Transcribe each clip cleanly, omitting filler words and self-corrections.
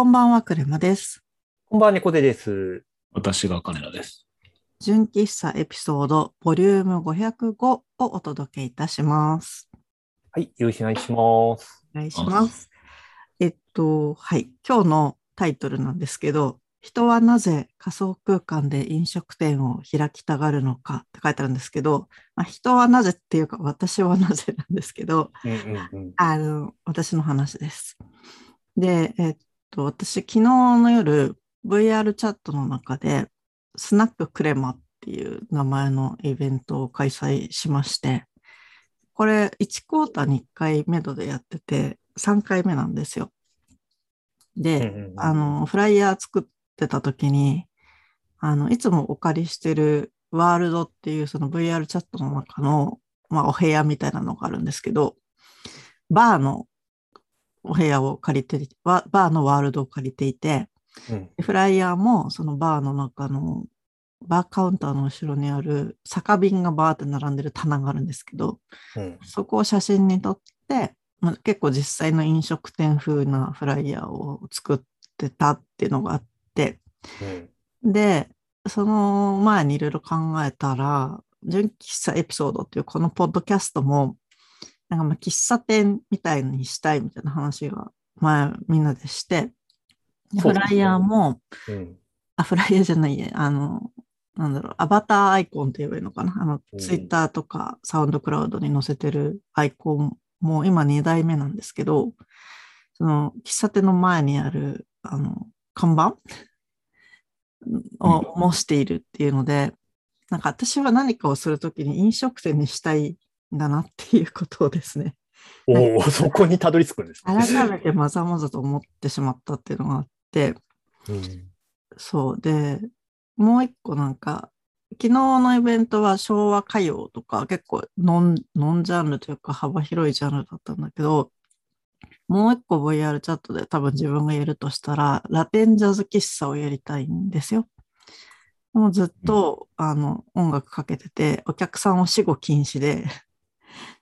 こんばんは、くれまです。こんばんは、ねこでです。私が金田です。純喫茶エピソードボリューム505をお届けいたします。はい、よろしくお願いします。お願いします。はい、今日のタイトルなんですけど、人はなぜ仮想空間で飲食店を開きたがるのかって書いてあるんですけど、まあ、人はなぜっていうか私はなぜなんですけど、私の話です。で、私昨日の夜 VR チャットの中でスナッククレマっていう名前のイベントを開催しまして、これ1クォーターに1回目度でやってて3回目なんですよ。で、フライヤー作ってた時にいつもお借りしてるワールドっていうその VR チャットの中の、まあ、お部屋みたいなのがあるんですけど、バーのお部屋を借りて、バーのワールドを借りていて、フライヤーもそのバーの中のバーカウンターの後ろにある酒瓶がバーって並んでる棚があるんですけど、そこを写真に撮って、まあ、結構実際の飲食店風なフライヤーを作ってたっていうのがあって、でその前にいろいろ考えたら、純喫茶エピソードっていうこのポッドキャストもなんかまあ喫茶店みたいにしたいみたいな話が前みんなでして、でフライヤーも、フライヤーじゃないや、なんだろう、アバターアイコンって言えばいいのかな、ツイッターとかサウンドクラウドに載せてるアイコンもう今2代目なんですけど、その喫茶店の前にある看板を模しているっていうので、なんか私は何かをするときに飲食店にしたいんだなっていうことをですね、そこにたどり着くんです、ね、改めてまざまざと思ってしまったっていうのがあって、そうで、もう一個なんか昨日のイベントは昭和歌謡とか結構ノンジャンルというか幅広いジャンルだったんだけど、もう一個 VR チャットで多分自分がやるとしたらラテンジャズ喫茶をやりたいんですよ。もうずっと、音楽かけてて、お客さんを死後禁止で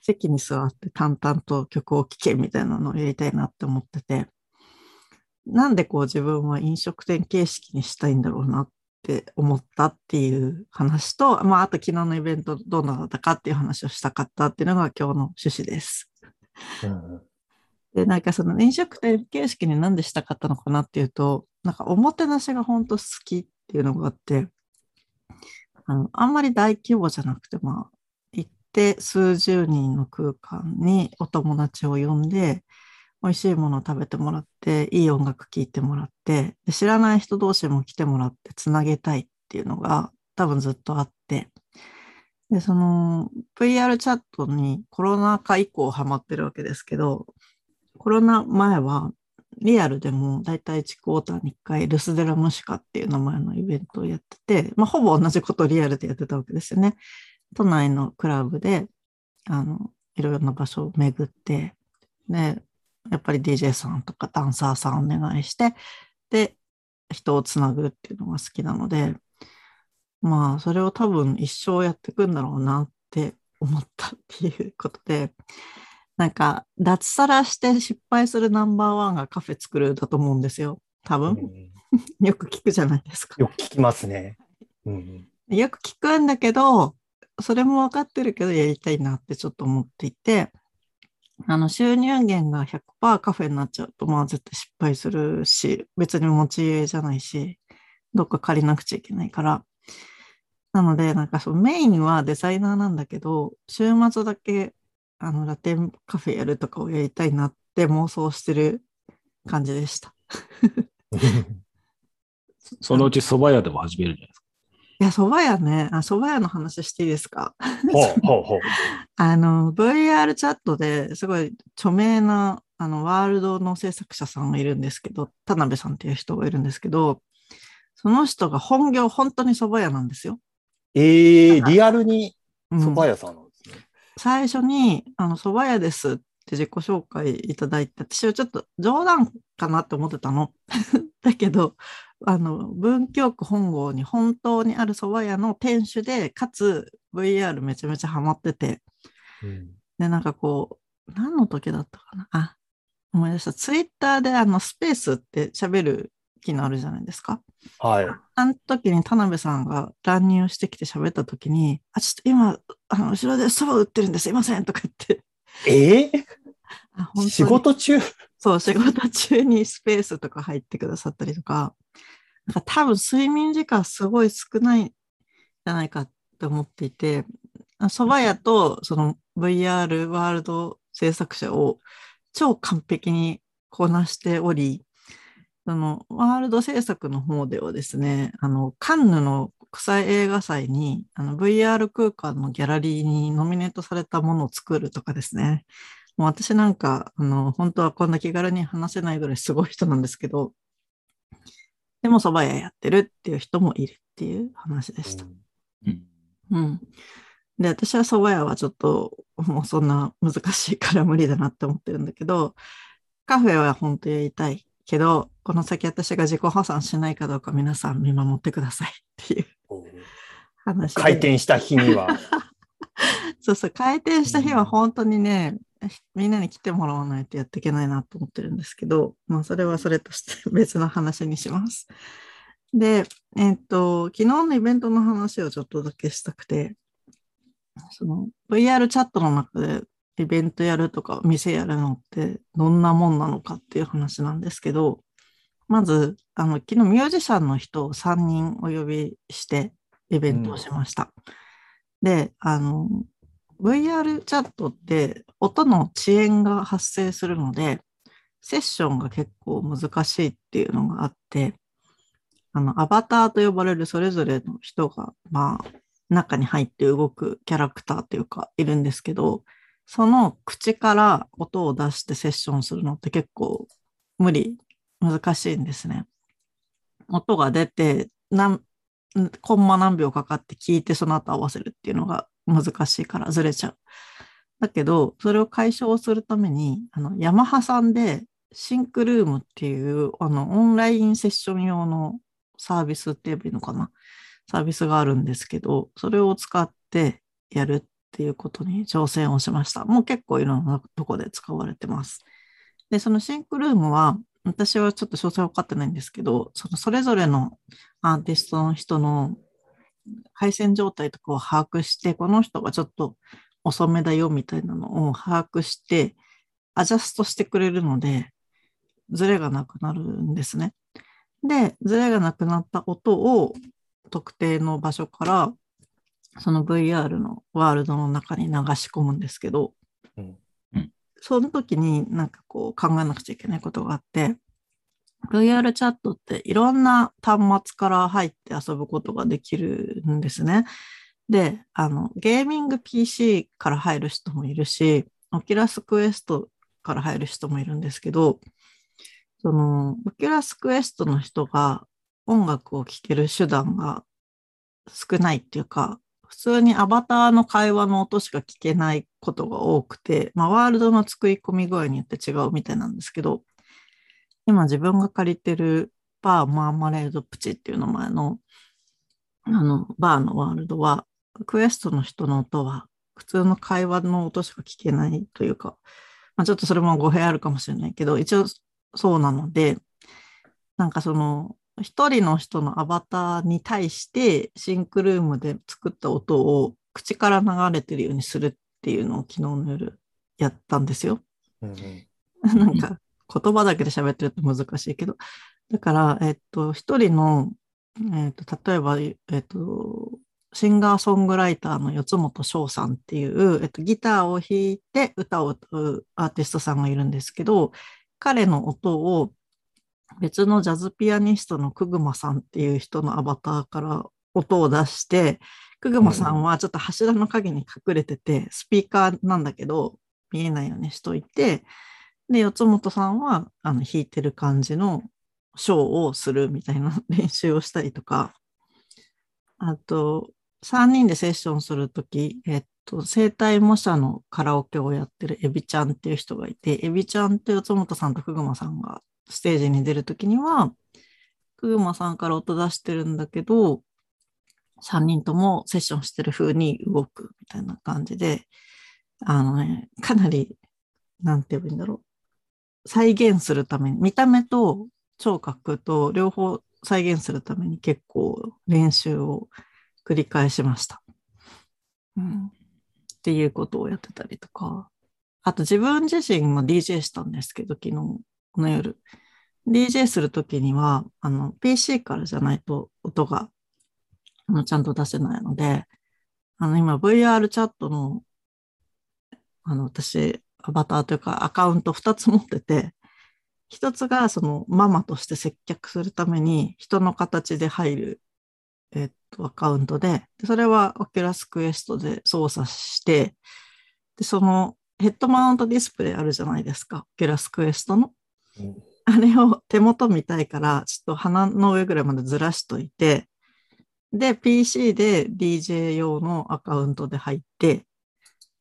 席に座って淡々と曲を聴けみたいなのをやりたいなって思ってて、なんでこう自分は飲食店形式にしたいんだろうなって思ったっていう話と、まあ、あと昨日のイベントどうなったかっていう話をしたかったっていうのが今日の趣旨です。で、なんかその飲食店形式に何でしたかったのかなっていうと、なんかおもてなしが本当好きっていうのがあって、あんまり大規模じゃなくて、まあ行って数十人の空間にお友達を呼んで美味しいものを食べてもらって、いい音楽聴いてもらって、で知らない人同士も来てもらってつなげたいっていうのが多分ずっとあって、でその VR チャットにコロナ禍以降ハマってるわけですけど、コロナ前はリアルでもだいたい1クォーターに1回ルスデラムシカっていう名前のイベントをやってて、まあ、ほぼ同じことをリアルでやってたわけですよね。都内のクラブでいろいろな場所を巡って、でやっぱり DJ さんとかダンサーさんお願いして、で人をつなぐっていうのが好きなので、まあそれを多分一生やっていくんだろうなって思ったっていうことで、なんか脱サラして失敗するナンバーワンがカフェ作るだと思うんですよ、多分。よく聞くじゃないですか。よく聞きますね、よく聞くんだけど、それも分かってるけどやりたいなってちょっと思っていて、収入源が 100% カフェになっちゃうと、まあ絶対失敗するし、別に持ち家じゃないし、どっか借りなくちゃいけないから、なのでなんかそのメインはデザイナーなんだけど、週末だけラテンカフェやるとかをやりたいなって妄想してる感じでした。そのうち蕎麦屋でも始めるんじゃないですか。いや、蕎麦屋ね。蕎麦屋の話していいですか。VR チャットですごい著名なワールドの制作者さんがいるんですけど、田辺さんっていう人がいるんですけど、その人が本業本当に蕎麦屋なんですよ。リアルに蕎麦屋さんの、最初に蕎麦屋ですって自己紹介いただいて、私はちょっと冗談かなって思ってたの。だけど文京区本郷に本当にある蕎麦屋の店主で、かつ VR めちゃめちゃハマってて、でなんかこう何の時だったかな、思い出した。ツイッターでスペースって喋る機能あるじゃないですか。はい。あの時に田辺さんが乱入してきて喋った時に、あ、ちょっと今、後ろで蕎麦売ってるんですいませんとか言って。あ、本当仕事中そう、仕事中にスペースとか入ってくださったりとか、なんか多分睡眠時間すごい少ないんじゃないかって思っていて、蕎麦屋とその VR ワールド制作者を超完璧にこなしており、そのワールド制作の方ではですね、カンヌの国際映画祭にVR 空間のギャラリーにノミネートされたものを作るとかですね、もう私なんか本当はこんな気軽に話せないぐらいすごい人なんですけど、でも蕎麦屋やってるっていう人もいるっていう話でした。うん。うん、で、私は蕎麦屋はちょっともうそんな難しいから無理だなって思ってるんだけど、カフェは本当にやりたいけど、この先私が自己破産しないかどうか皆さん見守ってくださいっていう話。開店した日には。そうそう、開店した日は本当にね、みんなに来てもらわないとやっていけないなと思ってるんですけど、まあそれはそれとして別の話にします。で、昨日のイベントの話をちょっとだけしたくて、その VR チャットの中でイベントやるとか店やるのってどんなもんなのかっていう話なんですけど、まず、昨日ミュージシャンの人を3人お呼びしてイベントをしました。うん、で、VR チャットって音の遅延が発生するのでセッションが結構難しいっていうのがあって、アバターと呼ばれるそれぞれの人が、まあ、中に入って動くキャラクターというかいるんですけど、その口から音を出してセッションするのって結構難しいんですね。音が出てコンマ何秒かかって聞いてその後合わせるっていうのが難しいからずれちゃう。だけどそれを解消するためにヤマハさんでシンクルームっていうオンラインセッション用のサービスって言えばいいのかな、サービスがあるんですけど、それを使ってやるっていうことに挑戦をしました。もう結構いろんなとこで使われてます。で、そのシンクルームは私はちょっと詳細分かってないんですけど、それぞれのアーティストの人の配線状態とかを把握して、この人がちょっと遅めだよみたいなのを把握してアジャストしてくれるのでズレがなくなるんですね。で、ズレがなくなった音を特定の場所からその VR のワールドの中に流し込むんですけど、その時になんかこう考えなくちゃいけないことがあって、VR チャットっていろんな端末から入って遊ぶことができるんですね。で、ゲーミング PC から入る人もいるし、オキュラスクエストから入る人もいるんですけど、そのオキュラスクエストの人が音楽を聴ける手段が少ないっていうか、普通にアバターの会話の音しか聞けないことが多くて、まあ、ワールドの作り込み具合によって違うみたいなんですけど、今自分が借りてるバーマーマレードプチっていう名前のバーのワールドは、クエストの人の音は普通の会話の音しか聞けないというか、まあ、ちょっとそれも語弊あるかもしれないけど、一応そうなので、なんかその一人の人のアバターに対してシンクルームで作った音を口から流れてるようにするっていうのを昨日の夜やったんですよ。うんうん、なんか言葉だけで喋ってると難しいけど、だから、一人の、例えば、シンガーソングライターの四本翔さんっていう、ギターを弾いて歌を歌うアーティストさんがいるんですけど、彼の音を別のジャズピアニストのくぐまさんっていう人のアバターから音を出して、くぐまさんはちょっと柱の陰に隠れてて、スピーカーなんだけど、見えないようにしといて、で、四本さんは弾いてる感じのショーをするみたいな練習をしたりとか、あと、3人でセッションするとき、声帯模写のカラオケをやってるエビちゃんっていう人がいて、エビちゃんと四本さんとくぐまさんがステージに出るときには、くぐまさんから音出してるんだけど、3人ともセッションしてる風に動くみたいな感じで、かなり、なんて言うんだろう。再現するために、見た目と聴覚と両方再現するために結構練習を繰り返しました。うん、っていうことをやってたりとか、あと自分自身も DJ したんですけど、昨日の夜。DJ するときにはPC からじゃないと音がちゃんと出せないので、今 VR チャットの私アバターというかアカウント2つ持ってて、1つがそのママとして接客するために人の形で入る、アカウントで、それはオキュラスクエストで操作して、でそのヘッドマウントディスプレイあるじゃないですか、オキュラスクエストの、あれを手元見たいからちょっと鼻の上ぐらいまでずらしといて、で PC で DJ 用のアカウントで入って、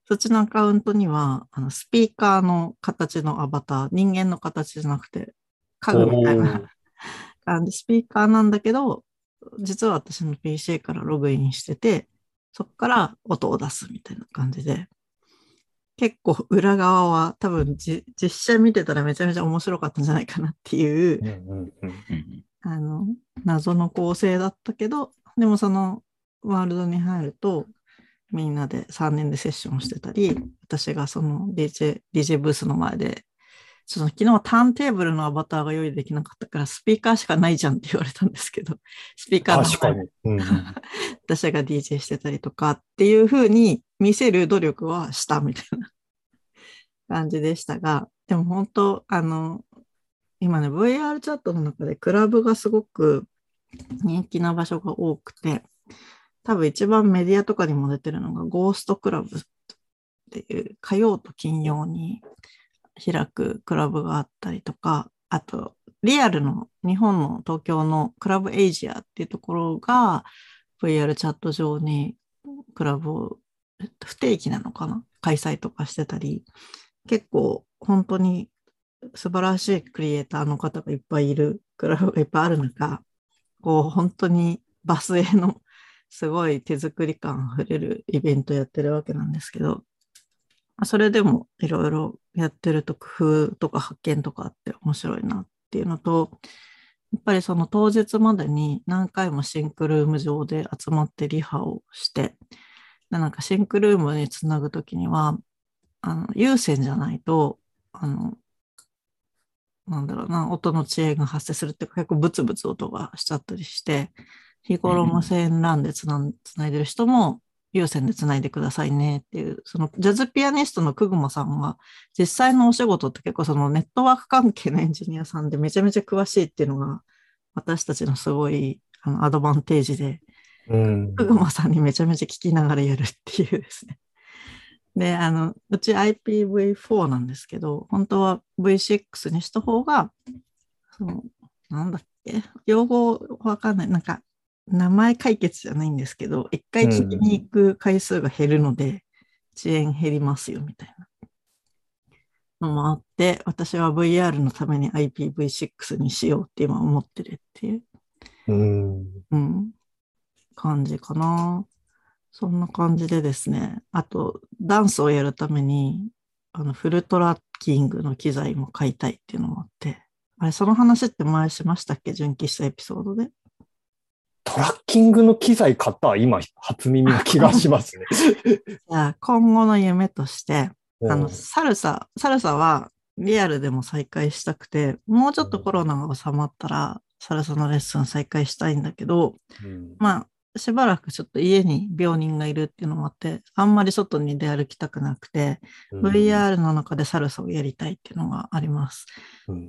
そっちのアカウントにはスピーカーの形のアバター、人間の形じゃなくて家具みたいな感じ、スピーカーなんだけど、実は私の PC からログインしてて、そこから音を出すみたいな感じで、結構裏側は多分実写見てたらめちゃめちゃ面白かったんじゃないかなっていう、謎の構成だったけど、でもそのワールドに入るとみんなで3人でセッションしてたり、私がその DJ ブースの前で、その昨日はターンテーブルのアバターが用意できなかったからスピーカーしかないじゃんって言われたんですけど、スピーカーの、私が DJ してたりとかっていう風に見せる努力はしたみたいな感じでしたが、でも本当今ね VR チャットの中でクラブがすごく人気な場所が多くて、多分一番メディアとかにも出てるのがゴーストクラブっていう火曜と金曜に開くクラブがあったりとか、あとリアルの日本の東京のクラブエイジアっていうところが VR チャット上にクラブを不定期なのかな、開催とかしてたり、結構本当に素晴らしいクリエイターの方がいっぱいいるクラブがいっぱいある中、こう本当にバスへのすごい手作り感あふれるイベントやってるわけなんですけど、それでもいろいろやってると工夫とか発見とかあって面白いなっていうのと、やっぱりその当日までに何回もシンクルーム上で集まってリハをして、でなんかシンクルームにつなぐときには有線じゃないとなんだろうな、音の遅延が発生するっていうか、結構ブツブツ音がしちゃったりして、日頃も線LANでつないでる人も有線でつないでくださいねっていう、そのジャズピアニストのくぐまさんは実際のお仕事って結構そのネットワーク関係のエンジニアさんでめちゃめちゃ詳しいっていうのが私たちのすごいアドバンテージで、くぐまさんにめちゃめちゃ聞きながらやるっていうですね。でうち IPv4 なんですけど、本当は V6 にした方がそのなんだっけ、用語わかんない、なんか名前解決じゃないんですけど、一回聞きに行く回数が減るので遅延減りますよみたいなのもあって、私は VR のために IPv6 にしようって今思ってるっていう、感じかな。そんな感じでですね、あとダンスをやるためにフルトラッキングの機材も買いたいっていうのもあって、あれその話って前しましたっけ、純喫茶エピソードで。トラッキングの機材買ったは今初耳な気がしますね。じゃあ今後の夢としてサルサはリアルでも再開したくて、もうちょっとコロナが収まったらサルサのレッスン再開したいんだけど、まあしばらくちょっと家に病人がいるっていうのもあって、あんまり外に出歩きたくなくて、VR の中でサルサをやりたいっていうのがあります。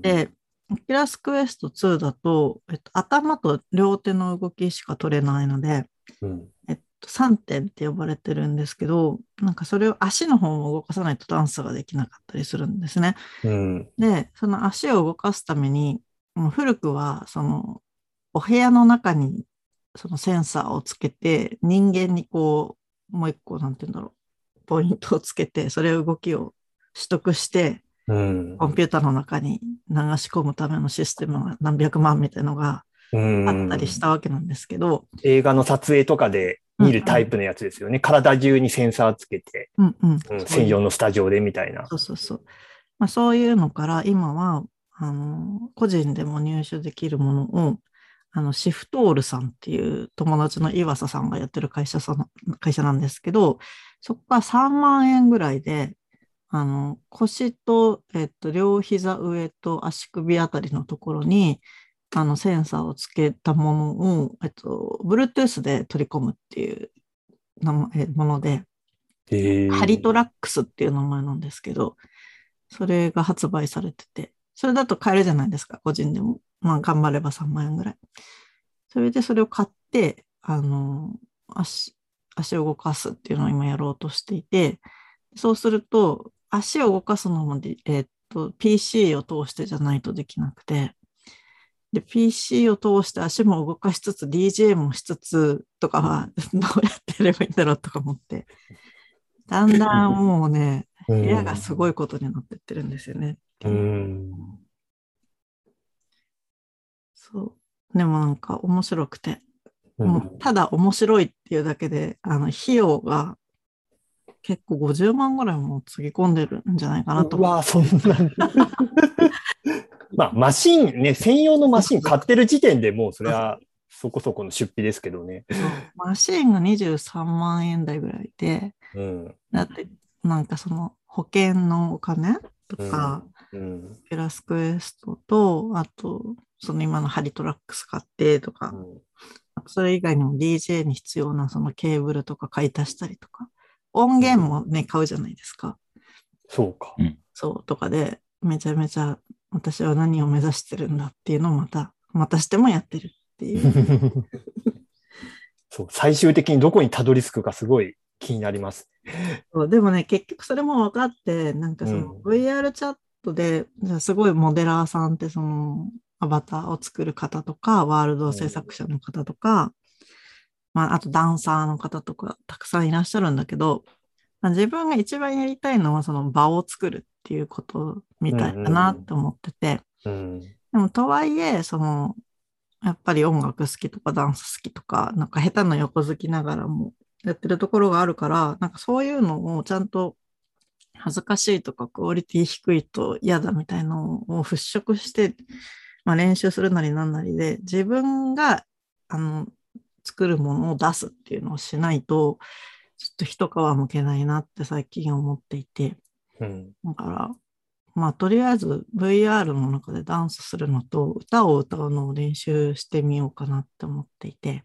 でオキュラスクエスト2だと、頭と両手の動きしか取れないので、3点って呼ばれてるんですけど、なんかそれを足の方も動かさないとダンスができなかったりするんですね。でその足を動かすために、もう古くはそのお部屋の中にそのセンサーをつけて、人間にこうもう一個なんて言うんだろう、ポイントをつけて、それを動きを取得してコンピューターの中に流し込むためのシステムが何百万みたいなのがあったりしたわけなんですけど、映画の撮影とかで見るタイプのやつですよね。体中にセンサーつけて、専用のスタジオでみたいな。そうそうそう。まあ、そういうのから今は個人でも入手できるものをシフトールさんっていう友達の岩佐さんがやってる会社なんですけど、そこが3万円ぐらいで腰と、両膝上と足首あたりのところにセンサーをつけたものを、Bluetooth で取り込むっていうもので、ハリトラックスっていう名前なんですけど、それが発売されてて、それだと買えるじゃないですか、個人でも。まあ、頑張れば3万円ぐらい。それでそれを買って、足を動かすっていうのを今やろうとしていて、そうすると、足を動かすのも、PC を通してじゃないとできなくて、で、PC を通して足も動かしつつ、DJ もしつつとかは、どうやってやればいいんだろうとか思って、だんだんもうね、部屋がすごいことになってってるんですよね。そう。でもなんか面白くて、もうただ面白いっていうだけで、費用が結構50万ぐらいもつぎ込んでるんじゃないかなと。うわ、そんなまあ、マシンね、専用のマシン買ってる時点でもうそれはそこそこの出費ですけどね。マシンが23万円台ぐらいで、だってなんかその保険のお金とか、ペラスクエストと、あと、その今のハリトラックス買ってとか、それ以外にも DJ に必要なそのケーブルとか買い足したりとか、音源もね、買うじゃないですか。そうか。そうとかで、めちゃめちゃ私は何を目指してるんだっていうのをまたしてもやってるっていう。そう、最終的にどこにたどり着くかすごい気になります。そうでもね、結局それも分かって、なんかその VR チャットで、じゃあすごいモデラーさんってその、アバターを作る方とか、ワールド制作者の方とか、まあ、あとダンサーの方とか、たくさんいらっしゃるんだけど、自分が一番やりたいのは、その場を作るっていうことみたいだなって思ってて、でも、とはいえ、その、やっぱり音楽好きとか、ダンス好きとか、なんか下手な横好きながらもやってるところがあるから、なんかそういうのをちゃんと、恥ずかしいとか、クオリティ低いと嫌だみたいのを払拭して、まあ、練習するなりなんなりで自分が作るものを出すっていうのをしないとちょっと一皮むけないなって最近思っていて、だからまあとりあえず VR の中でダンスするのと歌を歌うのを練習してみようかなって思っていて、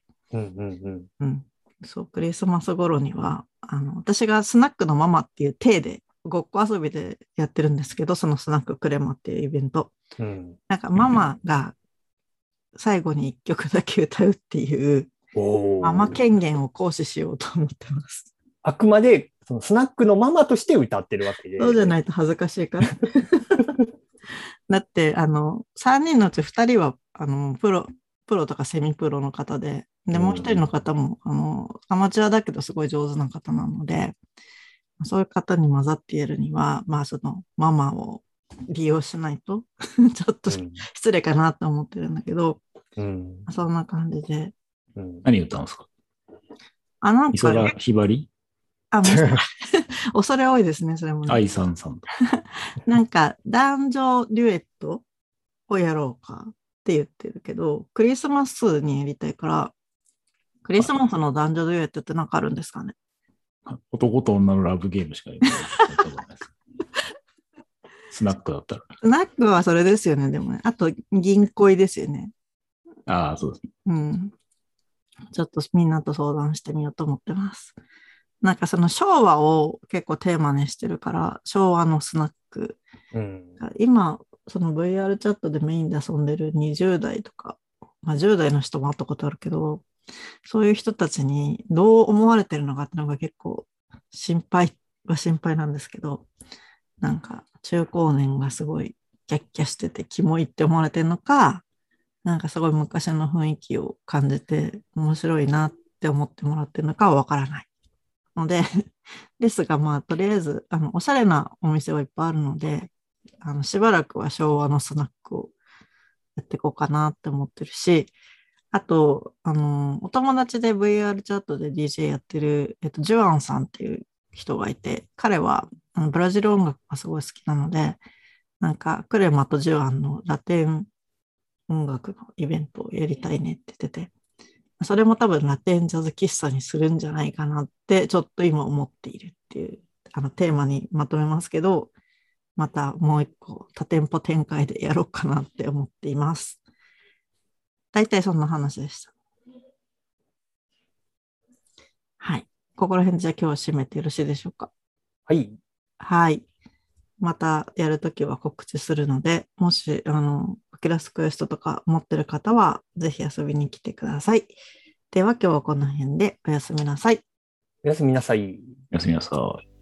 そうクリスマス頃には私がスナックのママっていう体でごっこ遊びでやってるんですけど、そのスナッククレマっていうイベント、なんかママが最後に一曲だけ歌うっていうママ権限を行使しようと思ってます。あくまでそのスナックのママとして歌ってるわけで、そうじゃないと恥ずかしいからだって3人のうち2人はプロとかセミプロの方で、もう1人の方もアマチュアだけどすごい上手な方なので、そういう方に混ざってやるには、まあそのママを利用しないとちょっと失礼かなと思ってるんだけど、そんな感じで。何歌うんですか？なんか、ね、ひばり？恐れ多いですね、それも、ね。愛さんさん。なんか男女デュエットをやろうかって言ってるけど、クリスマスにやりたいから、クリスマスの男女デュエットってなんかあるんですかね？男と女のラブゲームしかやったことないです。スナックだったら。スナックはそれですよね、でもね。あと、銀恋ですよね。ああ、そうですね。ちょっとみんなと相談してみようと思ってます。なんかその昭和を結構テーマにしてるから、昭和のスナック。今、その VR チャットでメインで遊んでる20代とか、まあ、10代の人も会ったことあるけど、そういう人たちにどう思われてるのかっていうのが結構心配なんですけど、なんか中高年がすごいキャッキャしててキモいって思われてるのか、なんかすごい昔の雰囲気を感じて面白いなって思ってもらってるのかはわからないのでですが、まあとりあえずおしゃれなお店はいっぱいあるので、しばらくは昭和のスナックをやっていこうかなって思ってるし、あと、お友達で VR チャットで DJ やってる、ジュアンさんっていう人がいて、彼はブラジル音楽がすごい好きなので、なんかクレマとジュアンのラテン音楽のイベントをやりたいねって言ってて、それも多分ラテンジャズ喫茶にするんじゃないかなってちょっと今思っているっていうテーマにまとめますけど、またもう一個多店舗展開でやろうかなって思っています。大体そんな話でした。はい。ここら辺じゃあ今日は締めてよろしいでしょうか。はい。はい。またやるときは告知するので、もし、オキュラスクエストとか持ってる方は、ぜひ遊びに来てください。では今日はこの辺でおやすみなさい。おやすみなさい。おやすみなさい。